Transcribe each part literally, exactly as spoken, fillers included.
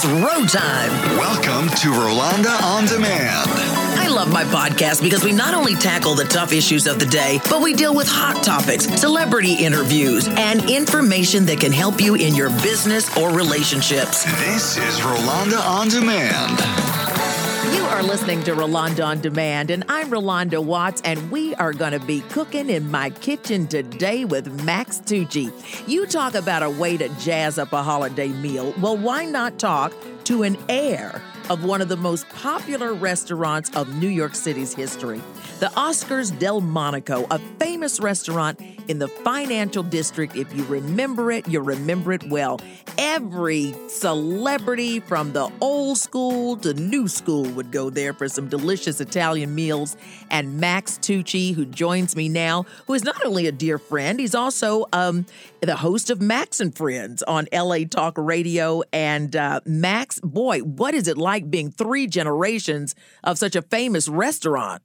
It's road time. Welcome to Rolanda On Demand. I love my podcast because we not only tackle the tough issues of the day, but we deal with hot topics, celebrity interviews, and information that can help you in your business or relationships. This is Rolanda On Demand. You are listening to Rolanda On Demand, and I'm Rolanda Watts, and we are going to be cooking in my kitchen today with Max Tucci. You talk about a way to jazz up a holiday meal. Well, why not talk to an heir of one of the most popular restaurants of New York City's history? The Oscar's Delmonico, a famous restaurant in the financial district. If you remember it, you remember it well. Every celebrity from the old school to new school would go there for some delicious Italian meals. And Max Tucci, who joins me now, who is not only a dear friend, he's also um, the host of Max and Friends on L A Talk Radio. And uh, Max, boy, what is it like being three generations of such a famous restaurant?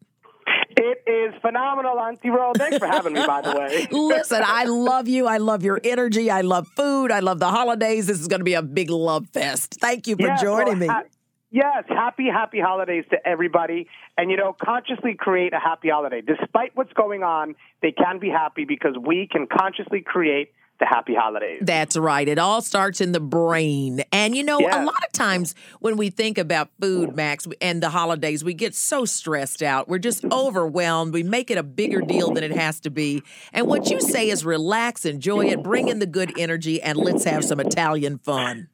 It is phenomenal, Auntie Roll. Thanks for having me, by the way. Listen, I love you. I love your energy. I love food. I love the holidays. This is going to be a big love fest. Thank you for yes, joining well, ha- me. Yes, happy, happy holidays to everybody. And, you know, consciously create a happy holiday. Despite what's going on, they can be happy because we can consciously create the happy holidays. That's right. It all starts in the brain. And, you know, yes. a lot of times when we think about food, Max, and the holidays, we get so stressed out. We're just overwhelmed. We make it a bigger deal than it has to be. And what you say is relax, enjoy it, bring in the good energy, and let's have some Italian fun.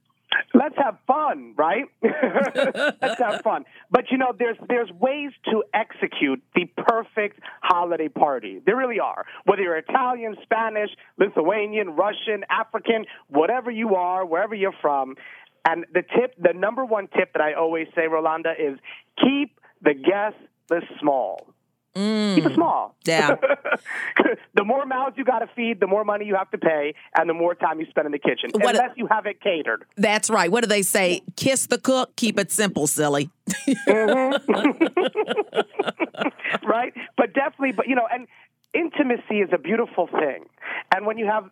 Let's have fun, right? Let's have fun. But, you know, there's there's ways to execute the perfect holiday party. There really are. Whether you're Italian, Spanish, Lithuanian, Russian, African, whatever you are, wherever you're from. And the tip, the number one tip that I always say, Rolanda, is keep the guest list small. Mm. Keep it small. Yeah. The more mouths you got to feed, the more money you have to pay, and the more time you spend in the kitchen, what unless a, you have it catered. That's right. What do they say? Kiss the cook, keep it simple, silly. Mm-hmm. Right? But definitely, but you know, and intimacy is a beautiful thing. And when you have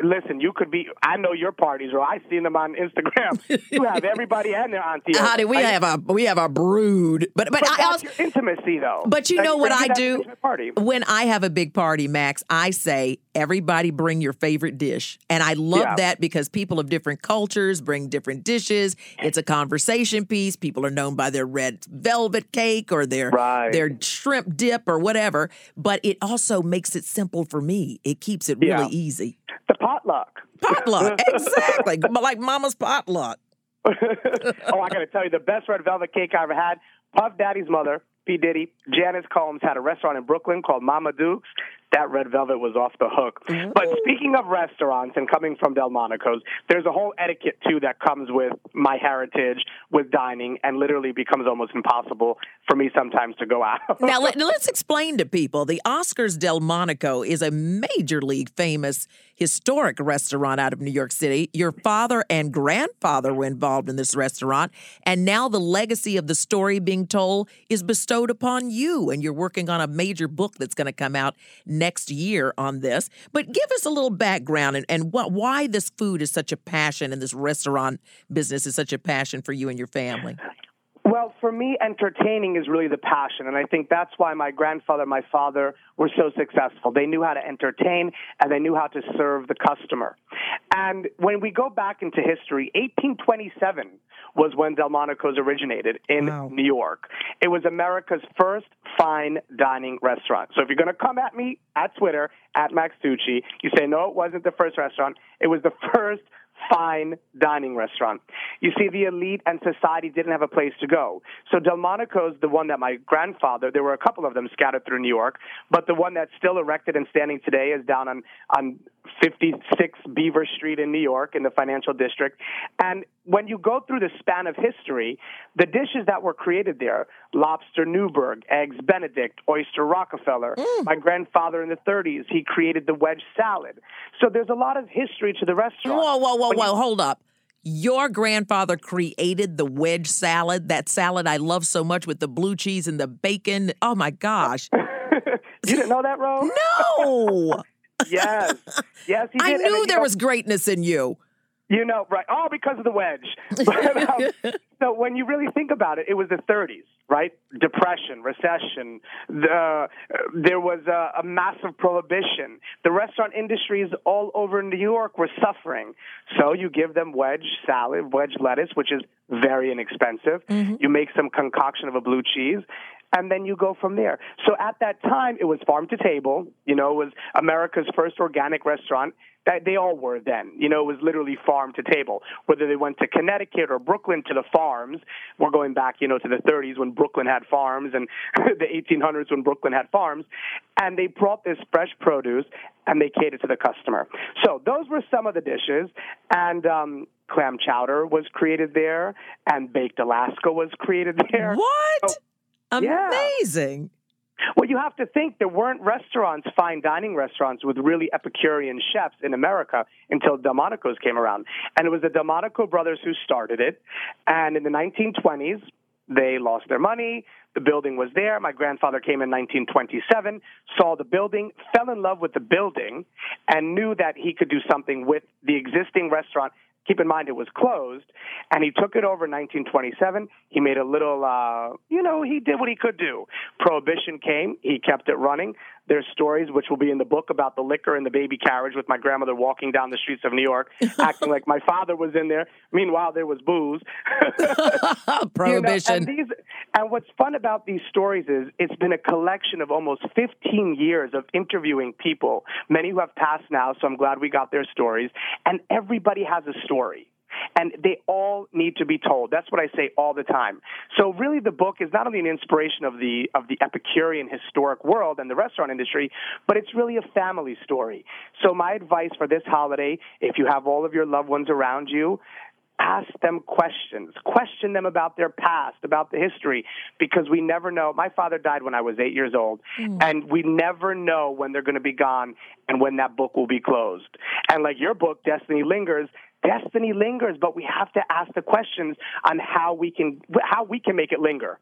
Listen, you could be, I know your parties, or I've seen them on Instagram. You have everybody and their auntie. Honey, we I, have our, we have our brood. But, but, but I also, your intimacy, though. But you like, know what I do? When I have a big party, Max, I say, everybody bring your favorite dish. And I love yeah. that because people of different cultures bring different dishes. It's a conversation piece. People are known by their red velvet cake or their, right. their shrimp dip or whatever. But it also makes it simple for me. It keeps it really yeah. easy. The potluck. Potluck, exactly. Like Mama's potluck. Oh, I got to tell you, the best red velvet cake I ever had, Puff Daddy's mother, P. Diddy, Janice Combs, had a restaurant in Brooklyn called Mama Duke's. That red velvet was off the hook. Ooh. But speaking of restaurants and coming from Delmonico's, there's a whole etiquette, too, that comes with my heritage, with dining, and literally becomes almost impossible for me sometimes to go out. Now, let, let's explain to people. The Oscar's Delmonico is a major league famous historic restaurant out of New York City. Your father and grandfather were involved in this restaurant, and now the legacy of the story being told is bestowed upon you, and you're working on a major book that's going to come out next year on this. But give us a little background and, and what, why this food is such a passion and this restaurant business is such a passion for you and your family. Well, for me, entertaining is really the passion, and I think that's why my grandfather and my father were so successful. They knew how to entertain, and they knew how to serve the customer. And when we go back into history, eighteen twenty-seven was when Delmonico's originated in wow. New York. It was America's first fine dining restaurant. So if you're going to come at me at Twitter, at Max Tucci, you say, no, it wasn't the first restaurant. It was the first fine dining restaurant. You see, the elite and society didn't have a place to go. So Delmonico's, the one that my grandfather, there were a couple of them scattered through New York, but the one that's still erected and standing today is down on, on fifty-six Beaver Street in New York in the financial district. And when you go through the span of history, the dishes that were created there, lobster Newburgh, eggs Benedict, oyster Rockefeller. Mm. My grandfather in the thirties, he created the wedge salad. So there's a lot of history to the restaurant. Whoa, whoa, whoa. Well, well, hold up. Your grandfather created the wedge salad, that salad I love so much with the blue cheese and the bacon. Oh, my gosh. You didn't know that, Ro? No. Yes. Yes, he did. I knew then, there know, was greatness in you. You know, right. All because of the wedge. But, um, so when you really think about it, it was the thirties, right? Depression, recession. The, uh, there was a, a massive prohibition. The restaurant industries all over New York were suffering. So you give them wedge salad, wedge lettuce, which is very inexpensive. Mm-hmm. You make some concoction of a blue cheese. And then you go from there. So at that time, it was farm to table. You know, it was America's first organic restaurant. That they all were then. You know, it was literally farm to table. Whether they went to Connecticut or Brooklyn to the farms, we're going back, you know, to the thirties when Brooklyn had farms and the eighteen hundreds when Brooklyn had farms. And they brought this fresh produce and they catered to the customer. So those were some of the dishes. And, um, clam chowder was created there and baked Alaska was created there. What? So, amazing. Yeah. Well, you have to think there weren't restaurants, fine dining restaurants with really Epicurean chefs in America until Delmonico's came around. And it was the Delmonico brothers who started it. And in the nineteen twenties, they lost their money. The building was there. My grandfather came in nineteen twenty-seven, saw the building, fell in love with the building, and knew that he could do something with the existing restaurant. Keep in mind, it was closed, and he took it over in nineteen twenty-seven. He made a little, uh, you know, he did what he could do. Prohibition came. He kept it running. There's stories, which will be in the book, about the liquor and the baby carriage with my grandmother walking down the streets of New York, acting like my father was in there. Meanwhile, there was booze. Prohibition. You know, and, these, and what's fun about these stories is it's been a collection of almost fifteen years of interviewing people, many who have passed now, so I'm glad we got their stories, and everybody has a story. Story. And they all need to be told. That's what I say all the time. So really the book is not only an inspiration of the of the Epicurean historic world and the restaurant industry, but it's really a family story. So my advice for this holiday, if you have all of your loved ones around you, ask them questions. Question them about their past, about the history, because we never know. My father died when I was eight years old, mm. and we never know when they're going to be gone and when that book will be closed. And like your book, Destiny Lingers, Destiny lingers, but we have to ask the questions on how we can how we can make it linger.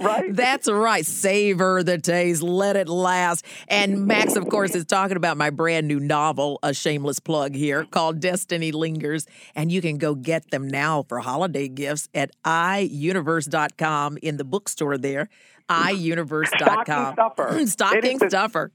Right? That's right. Savor the taste. Let it last. And Max, of course, is talking about my brand new novel, a shameless plug here, called Destiny Lingers. And you can go get them now for holiday gifts at i universe dot com in the bookstore there. i universe dot com. Stocking stuffer. Stocking the- stuffer.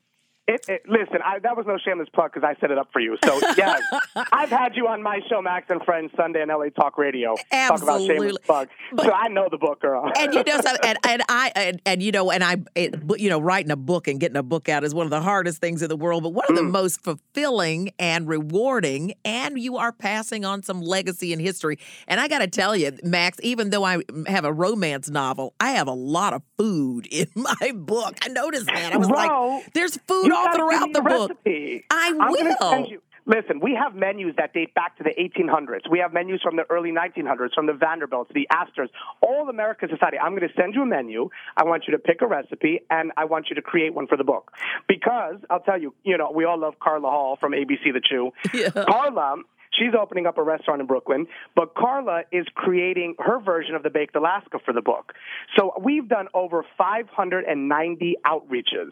It, it, listen, I, that was no shameless plug because I set it up for you. So, yes, I've had you on my show, Max and Friends, Sunday on L A Talk Radio. Absolutely. Talk about shameless plug. But, so I know the book, girl. And you know, and, and I, and, and you know, and I, it, you know, writing a book and getting a book out is one of the hardest things in the world, but one of mm. the most fulfilling and rewarding. And you are passing on some legacy and history. And I got to tell you, Max, even though I have a romance novel, I have a lot of food in my book. I noticed that. I was Bro, like, there's food. All throughout the book. Recipe. I I'm will. Send you, listen, we have menus that date back to the eighteen hundreds. We have menus from the early nineteen hundreds, from the Vanderbilts, the Astors, all American society. I'm going to send you a menu. I want you to pick a recipe, and I want you to create one for the book. Because, I'll tell you, you know, we all love Carla Hall from A B C The Chew. Yeah. Carla... she's opening up a restaurant in Brooklyn, but Carla is creating her version of the Baked Alaska for the book. So we've done over five hundred ninety outreaches.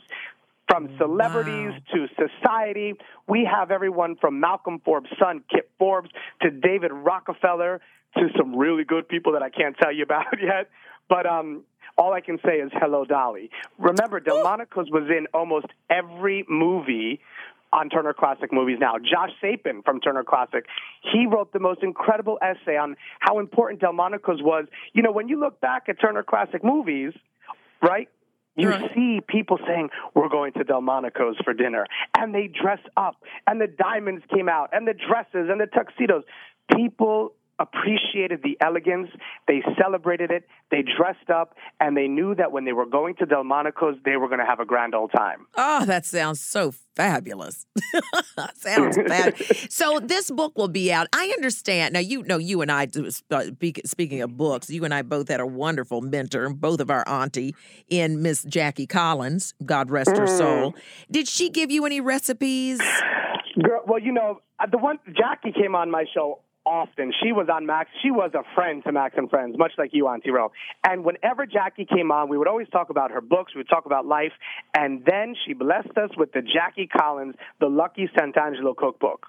From celebrities wow. to society, we have everyone from Malcolm Forbes' son, Kip Forbes, to David Rockefeller, to some really good people that I can't tell you about yet. But um, all I can say is hello, Dolly. Remember, Delmonico's was in almost every movie on Turner Classic Movies now. Josh Sapin from Turner Classic, he wrote the most incredible essay on how important Delmonico's was. You know, when you look back at Turner Classic Movies, right? You right. see people saying, we're going to Delmonico's for dinner. And they dress up. And the diamonds came out. And the dresses and the tuxedos. People appreciated the elegance. They celebrated it. They dressed up. And they knew that when they were going to Delmonico's, they were going to have a grand old time. Oh, that sounds so fabulous. Sounds fabulous. So this book will be out. I understand. Now, you know, you and I, speaking of books, you and I both had a wonderful mentor, both of our auntie, in Miss Jackie Collins, God rest mm. her soul. Did she give you any recipes? Girl, well, you know, the one, Jackie came on my show often. She was on Max. She was a friend to Max and Friends, much like you, Auntie Ro. And whenever Jackie came on, we would always talk about her books. We would talk about life. And then she blessed us with the Jackie Collins, The Lucky Santangelo Cookbook.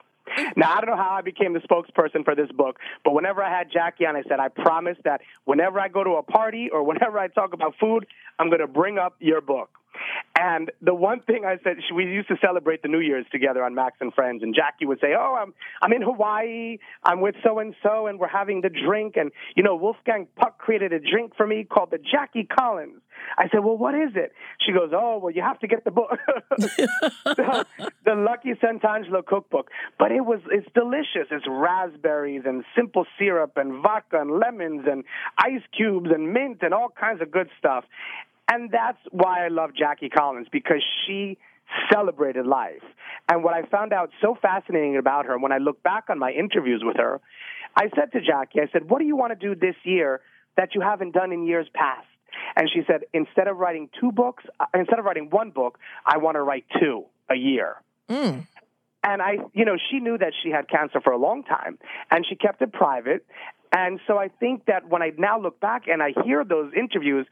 Now, I don't know how I became the spokesperson for this book, but whenever I had Jackie on, I said, I promise that whenever I go to a party or whenever I talk about food, I'm going to bring up your book. And the one thing I said, we used to celebrate the New Year's together on Max and Friends, and Jackie would say, oh, I'm I'm in Hawaii, I'm with so-and-so, and we're having the drink, and, you know, Wolfgang Puck created a drink for me called the Jackie Collins. I said, well, what is it? She goes, oh, well, you have to get the book, so, The Lucky Santangelo Cookbook. But it was it's delicious. It's raspberries and simple syrup and vodka and lemons and ice cubes and mint and all kinds of good stuff. And that's why I love Jackie Collins, because she celebrated life. And what I found out so fascinating about her, when I look back on my interviews with her, I said to Jackie, I said, what do you want to do this year that you haven't done in years past? And she said, instead of writing two books, instead of writing one book, I want to write two a year. Mm. And I, you know, she knew that she had cancer for a long time, and she kept it private. And so I think that when I now look back and I hear those interviews,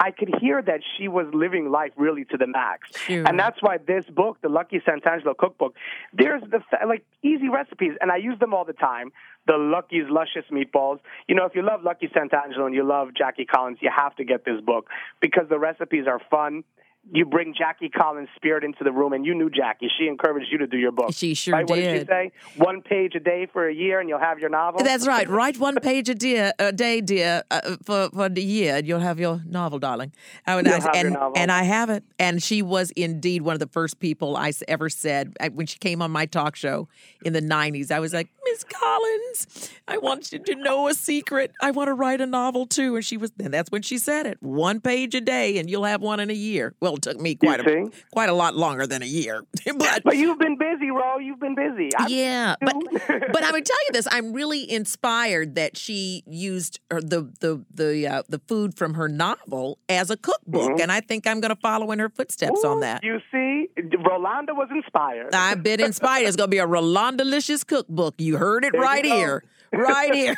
I could hear that she was living life really to the max. Shoot. And that's why this book, The Lucky Santangelo Cookbook, there's the like easy recipes, and I use them all the time. The Lucky's Luscious Meatballs. You know, if you love Lucky Santangelo and you love Jackie Collins, you have to get this book because the recipes are fun. You bring Jackie Collins' spirit into the room, and you knew Jackie. She encouraged you to do your book. She sure right? did. What did she say? One page a day for a year, and you'll have your novel? That's right. Write one page a, dear, a day, dear, uh, for, for a year, and you'll have your novel, darling. I would, you'll I, have and, your novel. And I have it. And she was indeed one of the first people I ever said, when she came on my talk show in the nineties, I was like, Miss Collins, I want you to know a secret. I want to write a novel, too. And she was, and that's when she said it. One page a day, and you'll have one in a year. Well, it took me quite a, quite a lot longer than a year. but, but you've been busy, Ro. You've been busy. I'm yeah. But, but I would tell you this. I'm really inspired that she used the the the, uh, the food from her novel as a cookbook. Mm-hmm. And I think I'm going to follow in her footsteps Ooh, on that. You see, Rolanda was inspired. I've been inspired. It's going to be a Rolanda-licious cookbook. You heard it there right here. Right here.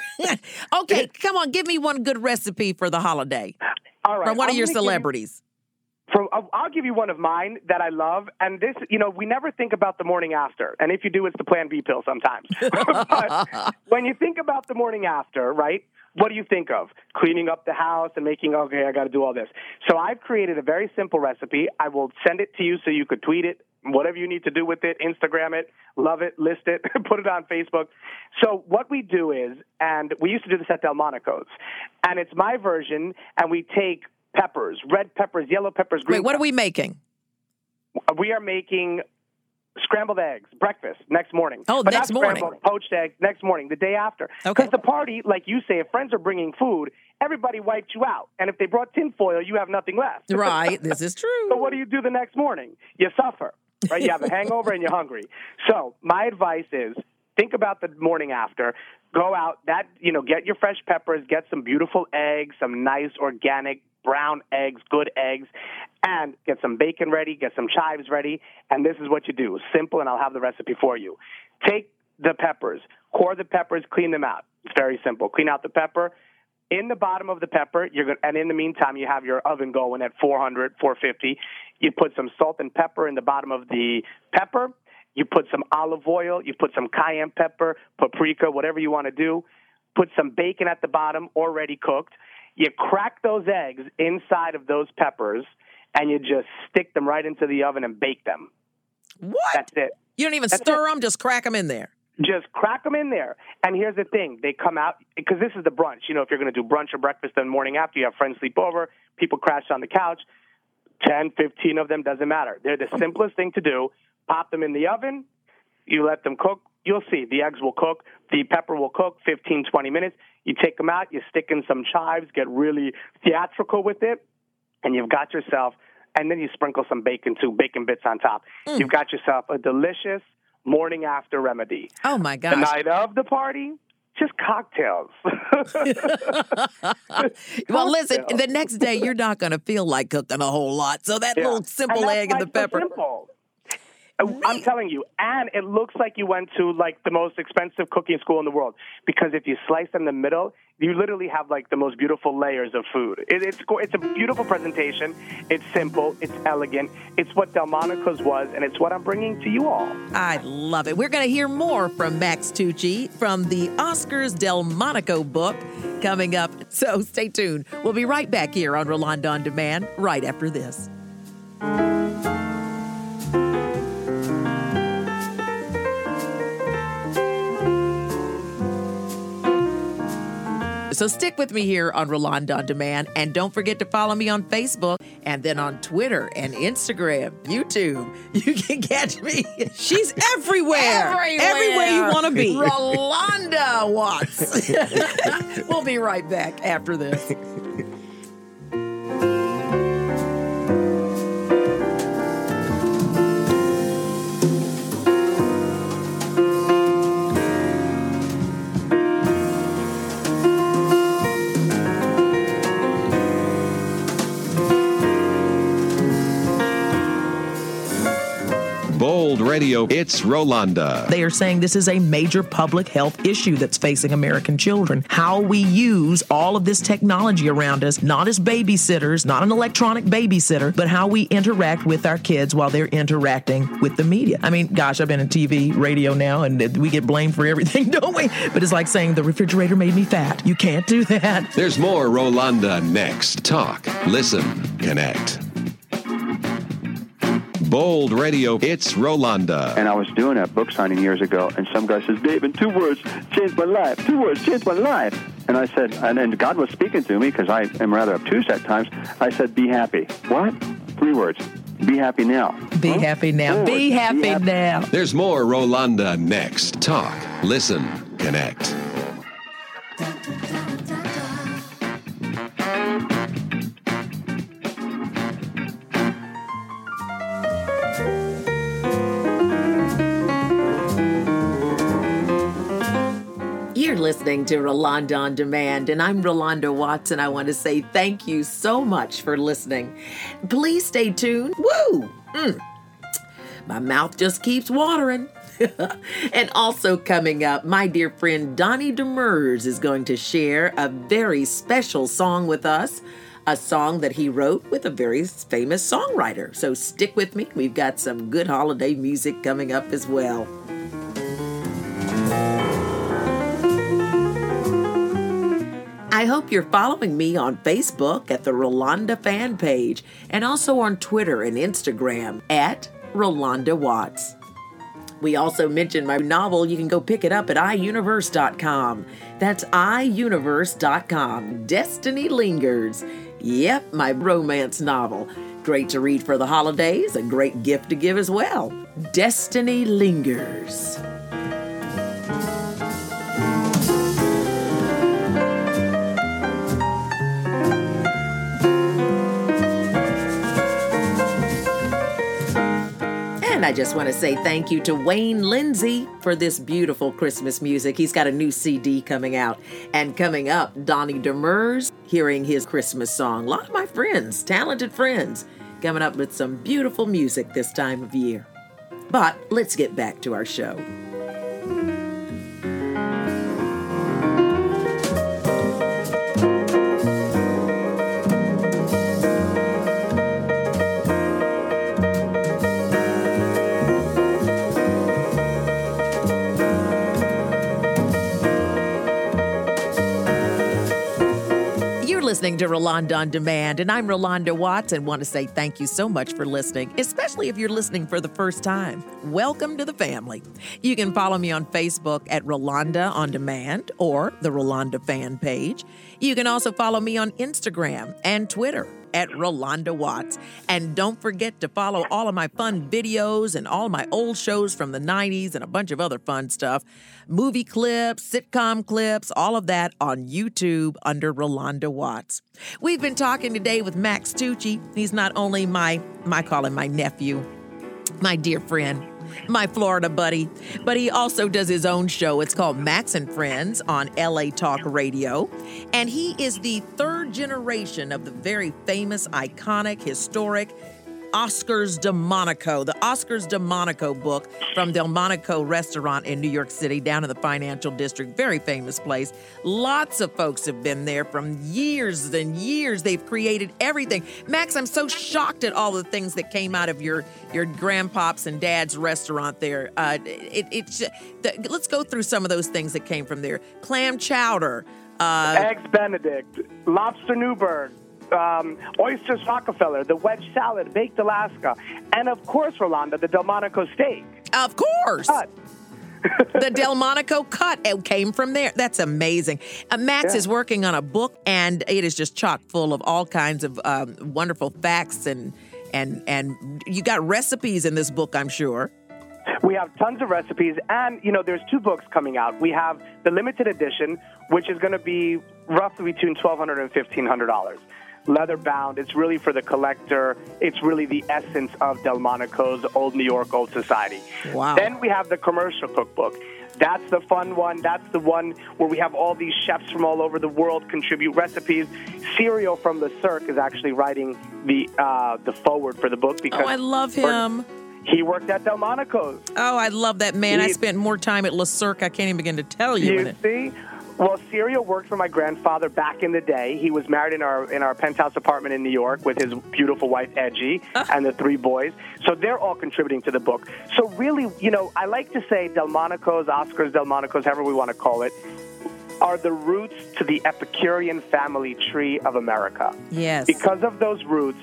Okay, come on. Give me one good recipe for the holiday. All right. From one I'm of your celebrities. Give- From, I'll give you one of mine that I love, and this, you know, we never think about the morning after, and if you do, it's the Plan B pill sometimes. But when you think about the morning after, right, what do you think of? Cleaning up the house and making, okay, I got to do all this. So I've created a very simple recipe. I will send it to you so you could tweet it, whatever you need to do with it, Instagram it, love it, list it, put it on Facebook. So what we do is, and we used to do this at Delmonico's, and it's my version, and we take peppers, red peppers, yellow peppers, green peppers. Wait, what are we making? We are making scrambled eggs, breakfast, next morning. Oh, but next morning. Poached eggs, next morning, the day after. Okay. Because the party, like you say, if friends are bringing food, everybody wiped you out. And if they brought tinfoil, you have nothing left. Right, this is true. So what do you do the next morning? You suffer, right? You have a hangover and you're hungry. So my advice is, think about the morning after. Go out, that you know, get your fresh peppers, get some beautiful eggs, some nice organic brown eggs, good eggs, and get some bacon ready, get some chives ready, and this is what you do. Simple, and I'll have the recipe for you. Take the peppers, core the peppers, clean them out. It's very simple. Clean out the pepper. In the bottom of the pepper, you're gonna, and in the meantime, you have your oven going at four hundred, four fifty. You put some salt and pepper in the bottom of the pepper. You put some olive oil, you put some cayenne pepper, paprika, whatever you want to do. Put some bacon at the bottom, already cooked. You crack those eggs inside of those peppers, and you just stick them right into the oven and bake them. What? That's it. You don't even That's stir it. them, just crack them in there. Just crack them in there. And here's the thing. They come out, because this is the brunch. You know, if you're going to do brunch or breakfast in the morning after, you have friends sleep over, people crash on the couch, ten, fifteen of them, doesn't matter. They're the simplest thing to do. Pop them in the oven. You let them cook. You'll see. The eggs will cook. The pepper will cook fifteen, twenty minutes. You take them out. You stick in some chives. Get really theatrical with it. And you've got yourself, and then you sprinkle some bacon, too, bacon bits on top. Mm. You've got yourself a delicious morning after remedy. Oh, my gosh. The night of the party, just cocktails. Well, listen, the next day you're not going to feel like cooking a whole lot. So that yeah. little simple egg and the pepper. So simple. Really? I'm telling you. And it looks like you went to, like, the most expensive cooking school in the world. Because if you slice in the middle, you literally have, like, the most beautiful layers of food. It, it's it's a beautiful presentation. It's simple. It's elegant. It's what Delmonico's was, and it's what I'm bringing to you all. I love it. We're going to hear more from Max Tucci from the Oscar's Delmonico book coming up. So stay tuned. We'll be right back here on Rolanda On Demand right after this. So stick with me here on Rolanda On Demand, and don't forget to follow me on Facebook and then on Twitter and Instagram, YouTube. You can catch me. She's everywhere. Everywhere, everywhere you want to be. Rolanda Watts. We'll be right back after this. Radio, it's Rolanda. They are saying this is a major public health issue that's facing American children. How we use all of this technology around us, not as babysitters, not an electronic babysitter, but how we interact with our kids while they're interacting with the media. I mean, gosh, I've been in T V, radio now, and we get blamed for everything, don't we? But it's like saying the refrigerator made me fat. You can't do that. There's more Rolanda next. Talk, listen, connect. Bold Radio, it's Rolanda. And I was doing a book signing years ago, and some guy says, David, two words changed my life. Two words changed my life. And I said, and, and God was speaking to me, because I am rather obtuse at times. I said, be happy. What? Three words. Be happy now. Be huh? happy now. Four be words. happy be hap- now. There's more Rolanda next. Talk, listen, connect. Listening to Rolanda On Demand, and I'm Rolanda Watts, and I want to say thank you so much for listening. Please stay tuned. Woo! Mm. My mouth just keeps watering. And also coming up, my dear friend Donnie Demers is going to share a very special song with us, a song that he wrote with a very famous songwriter. So stick with me. We've got some good holiday music coming up as well. I hope you're following me on Facebook at the Rolanda fan page, and also on Twitter and Instagram at Rolanda Watts. We also mentioned my novel. You can go pick it up at i universe dot com. That's i universe dot com. Destiny Lingers. Yep, my romance novel. Great to read for the holidays, a great gift to give as well. Destiny Lingers. I just want to say thank you to Wayne Lindsay for this beautiful Christmas music. He's got a new C D coming out. And coming up, Donnie Demers, hearing his Christmas song. A lot of my friends, talented friends, coming up with some beautiful music this time of year. But let's get back to our show. Listening to Rolanda On Demand, and I'm Rolanda Watts, and want to say thank you so much for listening, especially if you're listening for the first time. Welcome to the family. You can follow me on Facebook at Rolanda On Demand or the Rolanda fan page. You can also follow me on Instagram and Twitter at Rolanda Watts. And don't forget to follow all of my fun videos and all my old shows from the nineties and a bunch of other fun stuff. Movie clips, sitcom clips, all of that on YouTube under Rolanda Watts. We've been talking today with Max Tucci. He's not only my, I call him my nephew, my dear friend, my Florida buddy, but he also does his own show. It's called Max and Friends on L A Talk Radio. And he is the third generation of the very famous, iconic, historic Oscar's Delmonico, the Oscar's Delmonico book from Delmonico Restaurant in New York City, down in the Financial District. Very famous place. Lots of folks have been there from years and years. They've created everything. Max, I'm so shocked at all the things that came out of your, your grandpops and dad's restaurant there. Uh, it, it's the, let's go through some of those things that came from there. Clam chowder. Uh, Eggs Benedict. Lobster Newburgh. Um, oysters Rockefeller, the wedge salad, baked Alaska, and of course, Rolanda, the Delmonico steak. Of course. Cut. The Delmonico cut, it came from there. That's amazing. Uh, Max yeah. is working on a book, and it is just chock full of all kinds of um, wonderful facts, and and and you got recipes in this book, I'm sure. We have tons of recipes, and, you know, there's two books coming out. We have the limited edition, which is going to be roughly between twelve hundred dollars and fifteen hundred dollars. Leather bound. It's really for the collector. It's really the essence of Delmonico's Old New York, Old Society. Wow. Then we have the commercial cookbook. That's the fun one. That's the one where we have all these chefs from all over the world contribute recipes. Sirio from Le Cirque is actually writing the uh, the foreword for the book. Because oh, I love him. He worked at Delmonico's. Oh, I love that man. He, I spent more time at Le Cirque. I can't even begin to tell you. You see? Well, Sirio worked for my grandfather back in the day. He was married in our in our penthouse apartment in New York with his beautiful wife, Edgy, and the three boys. So they're all contributing to the book. So really, you know, I like to say Delmonico's, Oscar's Delmonico's, however we want to call it, are the roots to the Epicurean family tree of America. Yes. Because of those roots,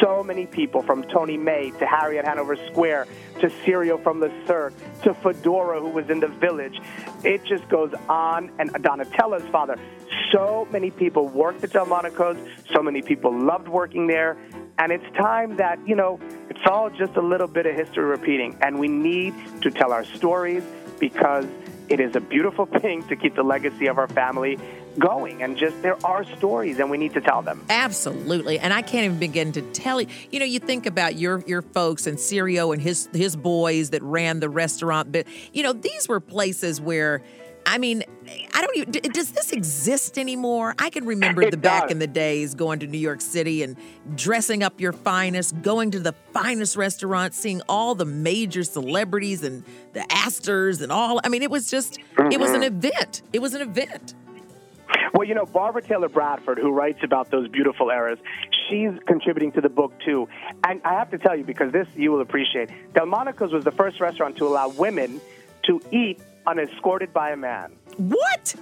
so many people, from Tony May to Harry at Hanover Square to Sirio from Le Cirque to Fedora, who was in The Village. It just goes on. And Donatella's father. So many people worked at Delmonico's. So many people loved working there. And it's time that, you know, it's all just a little bit of history repeating. And we need to tell our stories because it is a beautiful thing to keep the legacy of our family going, and just there are stories and we need to tell them. Absolutely. And I can't even begin to tell you. You know, you think about your your folks and Sirio and his his boys that ran the restaurant, but you know, these were places where, I mean, I don't even, does this exist anymore? I can remember it the does. back in the days going to New York City and dressing up your finest, going to the finest restaurants, seeing all the major celebrities and the Astors and all. I mean, it was just, mm-hmm. it was an event. It was an event. Well, you know, Barbara Taylor Bradford, who writes about those beautiful eras, she's contributing to the book, too. And I have to tell you, because this you will appreciate, Delmonico's was the first restaurant to allow women to eat unescorted by a man. What?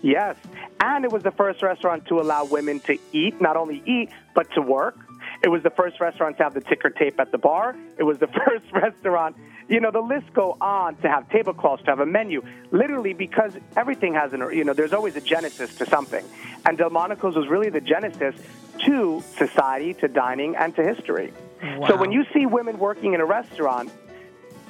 Yes. And it was the first restaurant to allow women to eat, not only eat, but to work. It was the first restaurant to have the ticker tape at the bar. It was the first restaurant, you know, the list go on, to have tablecloths, to have a menu. Literally, because everything has an, you know, there's always a genesis to something. And Delmonico's was really the genesis to society, to dining, and to history. Wow. So when you see women working in a restaurant,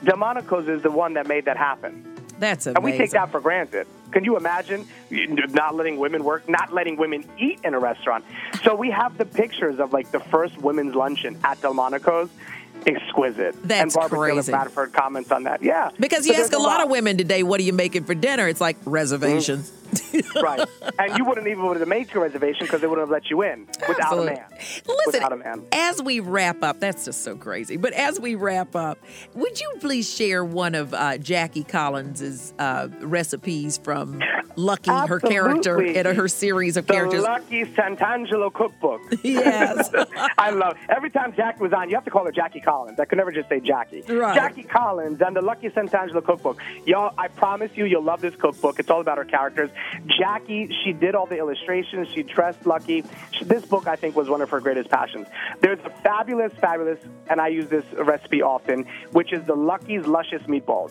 Delmonico's is the one that made that happen. That's amazing. And we take that for granted. Can you imagine not letting women work, not letting women eat in a restaurant? So we have the pictures of, like, the first women's luncheon at Delmonico's. Exquisite. That's and Barbara crazy. Taylor Bradford comments on that. Yeah. Because you so ask a lot, lot of women today, what are you making for dinner? It's like reservations. Mm-hmm. Right. And you wouldn't even have made your reservation because they wouldn't have let you in without Absolutely. a man. Listen, without a man. As we wrap up, that's just so crazy. But as we wrap up, would you please share one of uh, Jackie Collins's uh, recipes from Lucky, her character, and her series of the characters? The Lucky Santangelo Cookbook. Yes. I love it. Every time Jackie was on, you have to call her Jackie Collins. I could never just say Jackie. Right. Jackie Collins and the Lucky Santangelo Cookbook. Y'all, I promise you, you'll love this cookbook. It's all about her characters. Jackie, she did all the illustrations. She dressed Lucky. She, this book, I think, was one of her greatest passions. There's a fabulous, fabulous, and I use this recipe often, which is the Lucky's Luscious Meatballs.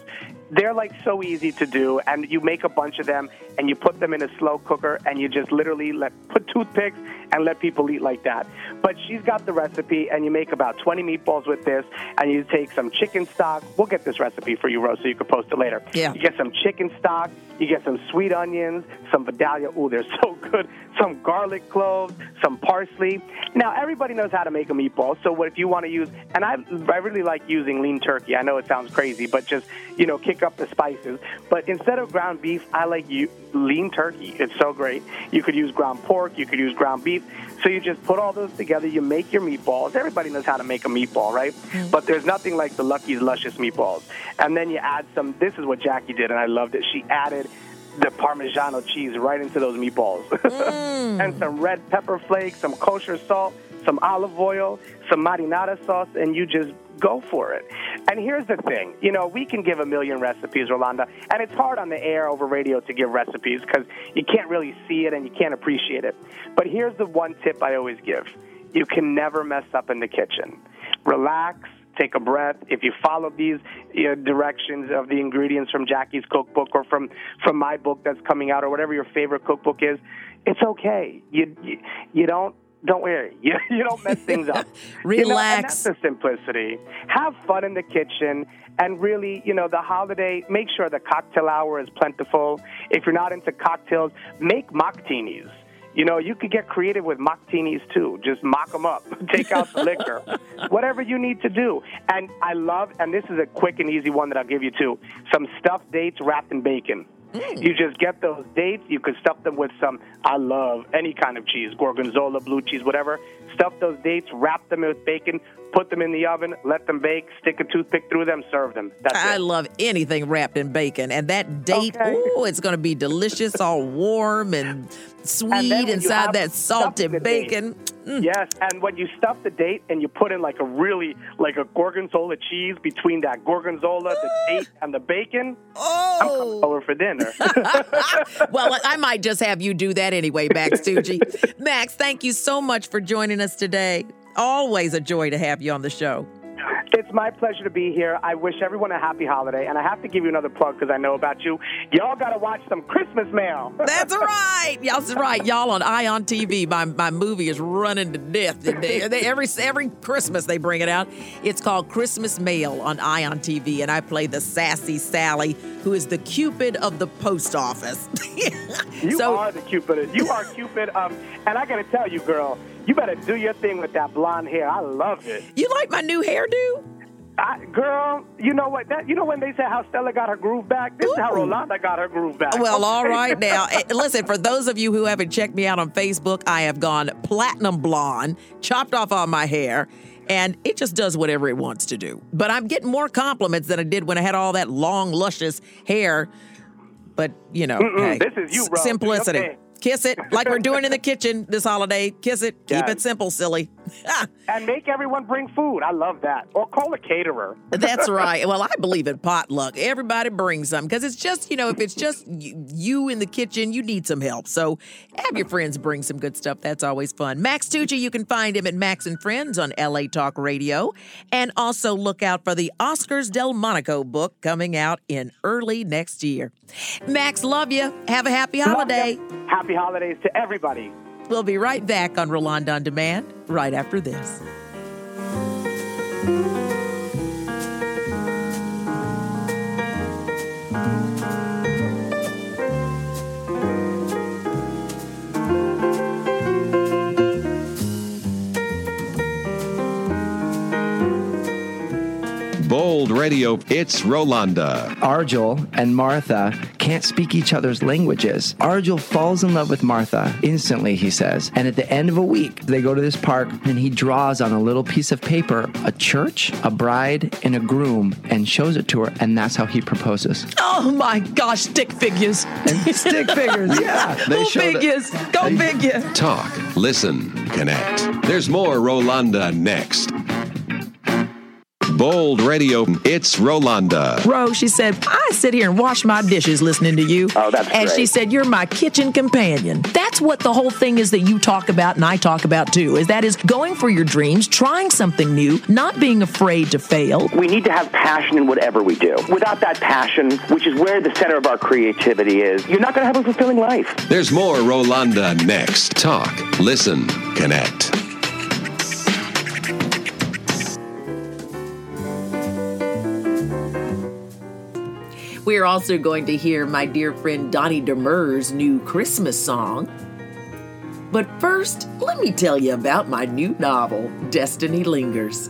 They're, like, so easy to do, and you make a bunch of them, and you put them in a slow cooker, and you just literally let put toothpicks and let people eat like that. But she's got the recipe, and you make about twenty meatballs with this, and you take some chicken stock. We'll get this recipe for you, Rose, so you can post it later. Yeah. You get some chicken stock. You get some sweet onions, some Vidalia. Ooh, they're so good. Some garlic cloves, some parsley. Now, everybody knows how to make a meatball, so what if you want to use, and I, I really like using lean turkey. I know it sounds crazy, but just, you know, kick pick up the spices. But instead of ground beef, I like you lean turkey. It's so great. You could use ground pork. You could use ground beef. So you just put all those together. You make your meatballs. Everybody knows how to make a meatball, right? Mm-hmm. But there's nothing like the Lucky's Luscious meatballs. And then you add some. This is what Jackie did, and I loved it. She added the Parmigiano cheese right into those meatballs. Mm. And some red pepper flakes, some kosher salt, some olive oil, some marinara sauce, and you just go for it. And here's the thing. You know, we can give a million recipes, Rolanda, and it's hard on the air over radio to give recipes because you can't really see it and you can't appreciate it. But here's the one tip I always give. You can never mess up in the kitchen. Relax. Take a breath. If you follow these you know, directions of the ingredients from Jackie's cookbook or from, from my book that's coming out or whatever your favorite cookbook is, it's okay. You you, you don't don't worry. You, you don't mess things up. Relax. You know, and that's the simplicity. Have fun in the kitchen. And really, you know, the holiday, make sure the cocktail hour is plentiful. If you're not into cocktails, make mocktinis. You know, you could get creative with mocktinis, too. Just mock them up. Take out the liquor. Whatever you need to do. And I love, and this is a quick and easy one that I'll give you, too, some stuffed dates wrapped in bacon. Mm. You just get those dates. You could stuff them with some, I love any kind of cheese, gorgonzola, blue cheese, whatever. Stuff those dates, wrap them with bacon, put them in the oven, let them bake, stick a toothpick through them, serve them. That's I it. love anything wrapped in bacon. And that date, okay. ooh, it's going to be delicious, all warm and sweet and inside that salted bacon. Mm. Yes, and when you stuff the date and you put in like a really, like a gorgonzola cheese between that gorgonzola, the date, and the bacon, oh. I'm coming over for dinner. Well, I might just have you do that anyway, Max Tucci. Max, thank you so much for joining us today. Always a joy to have you on the show. It's my pleasure to be here. I wish everyone a happy holiday. And I have to give you another plug because I know about you. Y'all got to watch some Christmas Mail. That's right. Y'all's right. Y'all on ION T V. My my movie is running to death. They, they, every, every Christmas they bring it out. It's called Christmas Mail on ION T V. And I play the sassy Sally, who is the Cupid of the post office. you so, are the Cupid. You are Cupid. Um, and I got to tell you, girl, you better do your thing with that blonde hair. I love it. You like my new hairdo? I, girl, you know what? That, you know when they said how Stella got her groove back? This Ooh. is how Rolanda got her groove back. Well, okay. All right now. Listen, for those of you who haven't checked me out on Facebook, I have gone platinum blonde, chopped off all my hair, and it just does whatever it wants to do. But I'm getting more compliments than I did when I had all that long, luscious hair. But, you know, hey, this is you, bro. Simplicity. Okay. Kiss it, like we're doing in the kitchen this holiday. Kiss it. Yes. Keep it simple, silly. And make everyone bring food. I love that. Or call a caterer. That's right. Well, I believe in potluck. Everybody brings something. Because it's just, you know, if it's just you in the kitchen, you need some help. So have your friends bring some good stuff. That's always fun. Max Tucci, you can find him at Max and Friends on L A Talk Radio. And also look out for the Oscar's Delmonico book coming out in early next year. Max, love you. Have a happy holiday. Happy holidays to everybody. We'll be right back on Rolanda On Demand right after this. Bold Radio, it's Rolanda. Arjul and Martha can't speak each other's languages. Arjul falls in love with Martha instantly, he says. And at the end of a week, they go to this park and he draws on a little piece of paper a church, a bride, and a groom and shows it to her. And that's how he proposes. Oh my gosh, stick figures. And stick figures, yeah. They Who figures? That. Go they figure. Talk, listen, connect. There's more Rolanda next. Bold Radio, it's Rolanda. Ro, she said, I sit here and wash my dishes listening to you. Oh, that's And great. She said, you're my kitchen companion. That's what the whole thing is that you talk about and I talk about too, is that is going for your dreams, trying something new, not being afraid to fail. We need to have passion in whatever we do. Without that passion, which is where the center of our creativity is, you're not going to have a fulfilling life. There's more Rolanda next. Talk, listen, connect. We are also going to hear my dear friend Donnie Demers' new Christmas song. But first, let me tell you about my new novel, Destiny Lingers.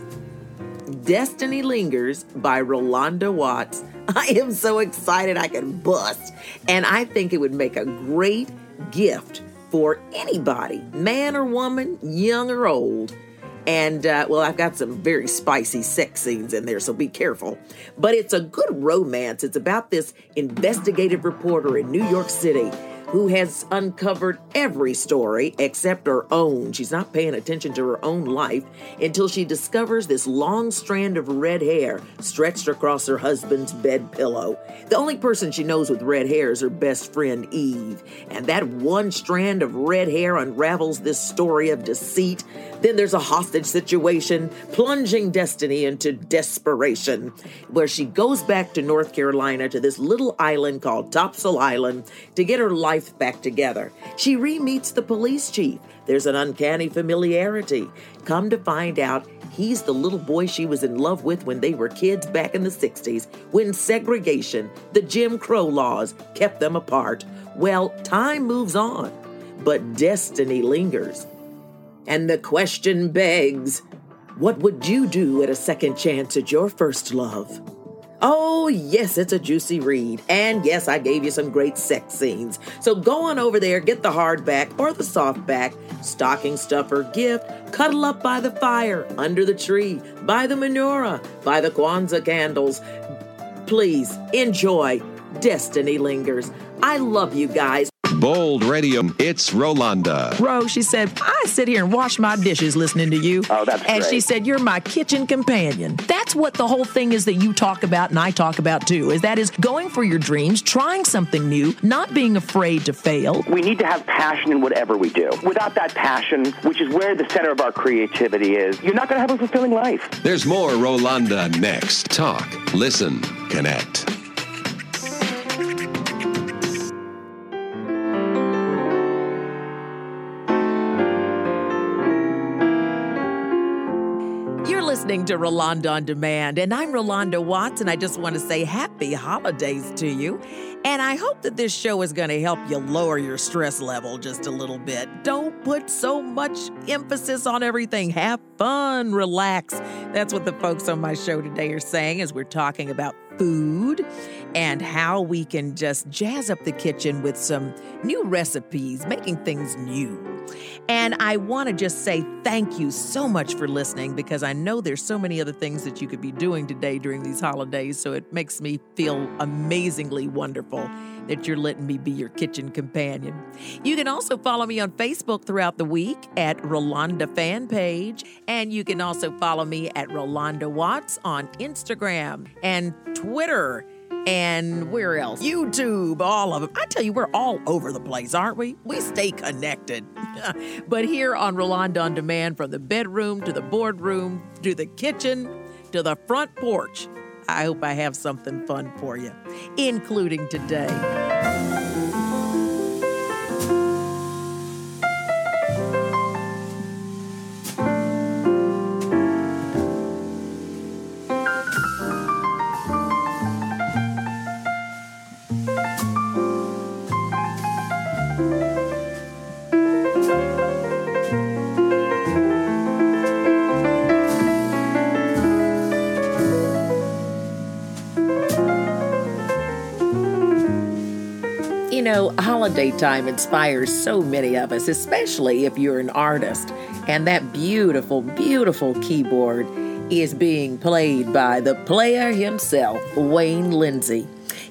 Destiny Lingers by Rolanda Watts I am so excited I can bust. And I think it would make a great gift for anybody, man or woman, young or old. And, uh, well, I've got some very spicy sex scenes in there, so be careful. But it's a good romance. It's about this investigative reporter in New York City who has uncovered every story except her own. She's not paying attention to her own life until she discovers this long strand of red hair stretched across her husband's bed pillow. The only person she knows with red hair is her best friend, Eve. And that one strand of red hair unravels this story of deceit. Then there's a hostage situation, plunging Destiny into desperation, where she goes back to North Carolina to this little island called Topsail Island to get her life back together. She re-meets the police chief. There's an uncanny familiarity. Come to find out, he's the little boy she was in love with when they were kids back in the sixties, when segregation, the Jim Crow laws, kept them apart. Well, time moves on, but destiny lingers. And the question begs, what would you do at a second chance at your first love? Oh, yes, it's a juicy read. And yes, I gave you some great sex scenes. So go on over there, get the hardback or the softback, stocking stuffer gift, cuddle up by the fire, under the tree, by the menorah, by the Kwanzaa candles. Please enjoy Destiny Lingers. I love you guys. Bold Radium, it's Rolanda. Ro, she said, I sit here and wash my dishes listening to you. Oh, that's and great. She said, you're my kitchen companion. That's what the whole thing is that you talk about and I talk about too, is that is going for your dreams, trying something new, not being afraid to fail. We need to have passion in whatever we do. Without that passion, which is where the center of our creativity is, you're not going to have a fulfilling life. There's more Rolanda next. Talk, listen, connect. To Rolanda On Demand, and I'm Rolanda Watts, and I just want to say happy holidays to you, and I hope that this show is going to help you lower your stress level just a little bit. Don't put so much emphasis on everything. Have fun, relax. That's what the folks on my show today are saying as we're talking about food and how we can just jazz up the kitchen with some new recipes, making things new. And I want to just say thank you so much for listening, because I know there's so many other things that you could be doing today during these holidays, so it makes me feel amazingly wonderful that you're letting me be your kitchen companion. You can also follow me on Facebook throughout the week at Rolanda Fan Page, and you can also follow me at Rolanda Watts on Instagram and Twitter. And where else? YouTube, all of them. I tell you, we're all over the place, aren't we? We stay connected. But here on Rolanda On Demand, from the bedroom to the boardroom, to the kitchen, to the front porch, I hope I have something fun for you, including today. You know, holiday time inspires so many of us, especially if you're an artist. And that beautiful, beautiful keyboard is being played by the player himself, Wayne Lindsey.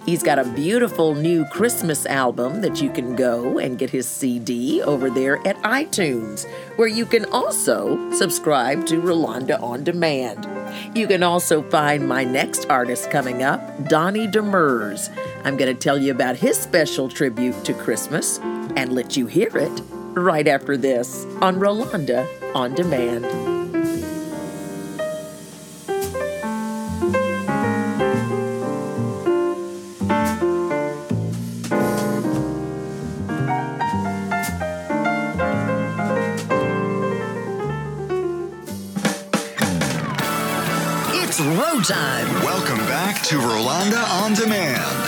He's got a beautiful new Christmas album that you can go and get his C D over there at iTunes, where you can also subscribe to Rolanda On Demand. You can also find my next artist coming up, Donnie Demers. I'm going to tell you about his special tribute to Christmas and let you hear it right after this on Rolanda On Demand. It's road time. Welcome back to Rolanda On Demand.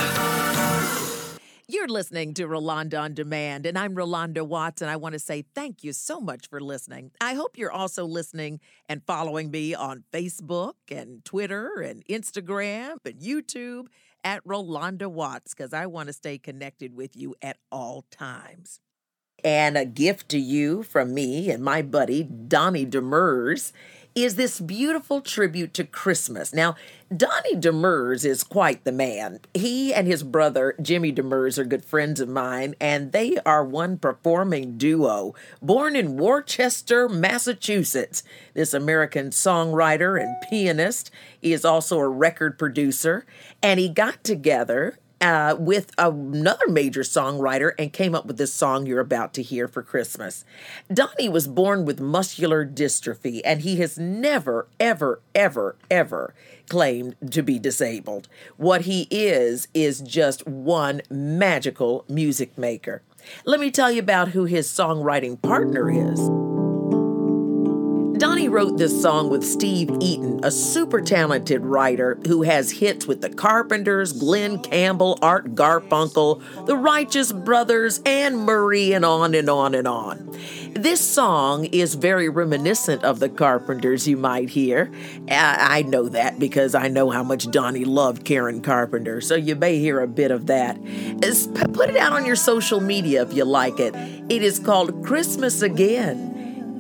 You're listening to Rolanda On Demand, and I'm Rolanda Watts, and I want to say thank you so much for listening. I hope you're also listening and following me on Facebook and Twitter and Instagram and YouTube at Rolanda Watts, because I want to stay connected with you at all times. And a gift to you from me and my buddy, Donnie Demers, is this beautiful tribute to Christmas. Now, Donnie Demers is quite the man. He and his brother, Jimmy Demers, are good friends of mine, and they are one performing duo. Born in Worcester, Massachusetts, this American songwriter and pianist, he is also a record producer, and he got together Uh, with another major songwriter and came up with this song you're about to hear for Christmas. Donnie was born with muscular dystrophy, and he has never, ever, ever, ever claimed to be disabled. What he is, is just one magical music maker. Let me tell you about who his songwriting partner is. Donnie wrote this song with Steve Eaton, a super talented writer who has hits with the Carpenters, Glen Campbell, Art Garfunkel, the Righteous Brothers, Anne Murray, and on and on and on. This song is very reminiscent of the Carpenters, you might hear. I know that because I know how much Donnie loved Karen Carpenter, so you may hear a bit of that. Put it out on your social media if you like it. It is called Christmas Again.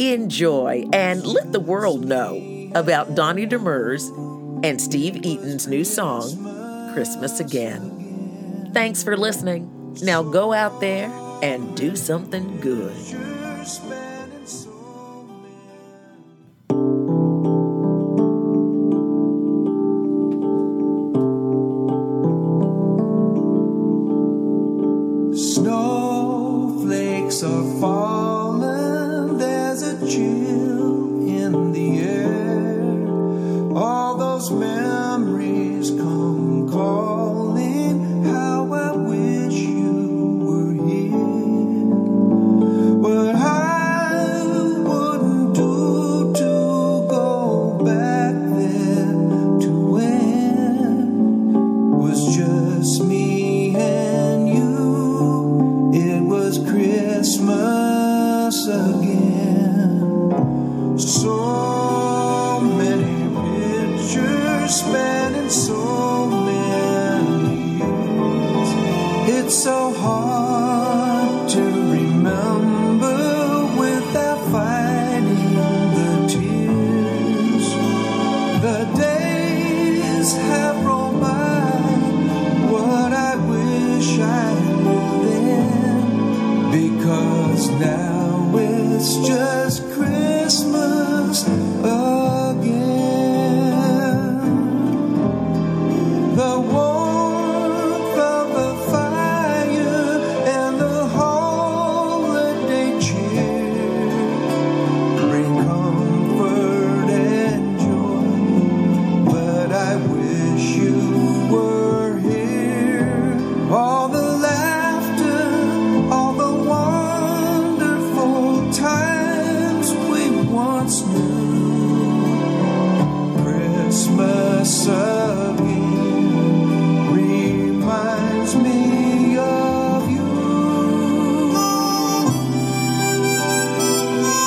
Enjoy and let the world know about Donnie Demers and Steve Eaton's new song, Christmas Again. Thanks for listening. Now go out there and do something good. Snowflakes are falling. Chill in the air, all those memories come calling. How I wish you were here, but I wouldn't do to go back there to when it was just me and you. It was Christmas again. So many pictures spanning so many years. It's so hard to remember without fighting the tears. The days have rolled by. What I wish I knew then, because now it's just Christmas again. The warmth of the fire and the holiday cheer bring comfort and joy, but I wish you were here. All the laughter, all the wonderful times once knew. Christmas again reminds me of you. What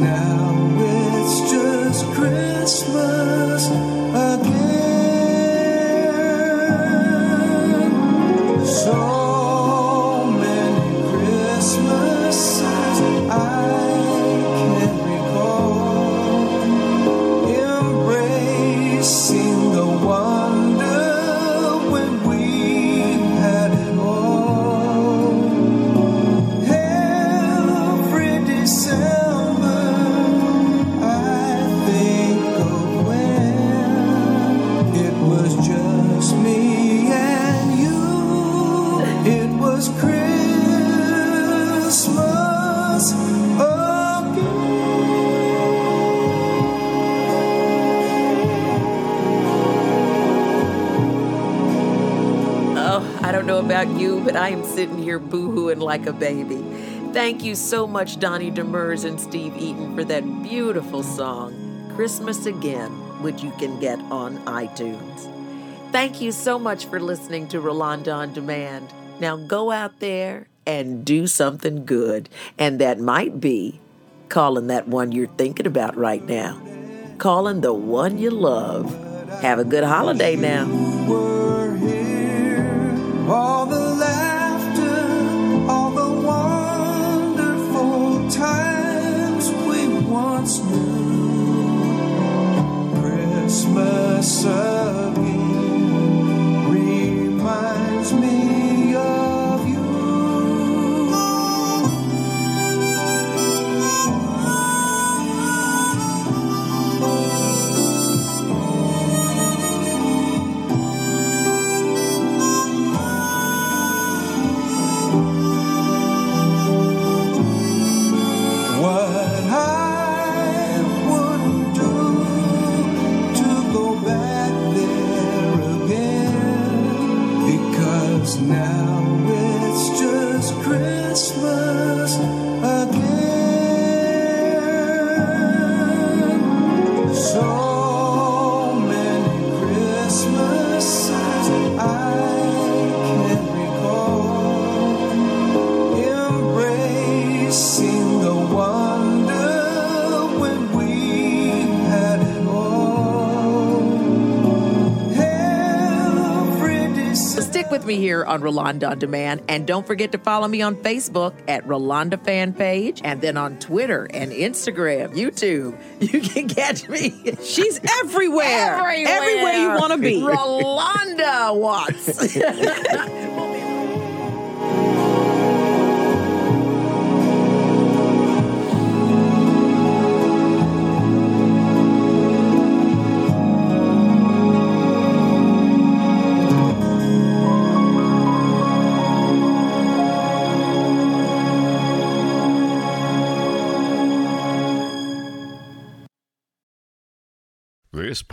I now it's just Christmas again. So many Christmases I can recall, embracing the wonder when we had it all. Every December about you, but I am sitting here boohooing like a baby. Thank you so much, Donnie Demers and Steve Eaton, for that beautiful song, Christmas Again, which you can get on iTunes. Thank you so much for listening to Rolanda On Demand. Now go out there and do something good, and that might be calling that one you're thinking about right now, calling the one you love. Have a good holiday now. You were here, all the laughter, all the wonderful times we once knew. Christmas again reminds me of. Now it's just Christmas again. So many Christmases I can recall, embracing the wonder when we had it all. Every December. Stick with me here on Rolanda On Demand, and don't forget to follow me on Facebook at Rolanda Fan Page, and then on Twitter and Instagram, YouTube. You can catch me. She's everywhere. Everywhere, everywhere you want to be. Rolanda Watts. This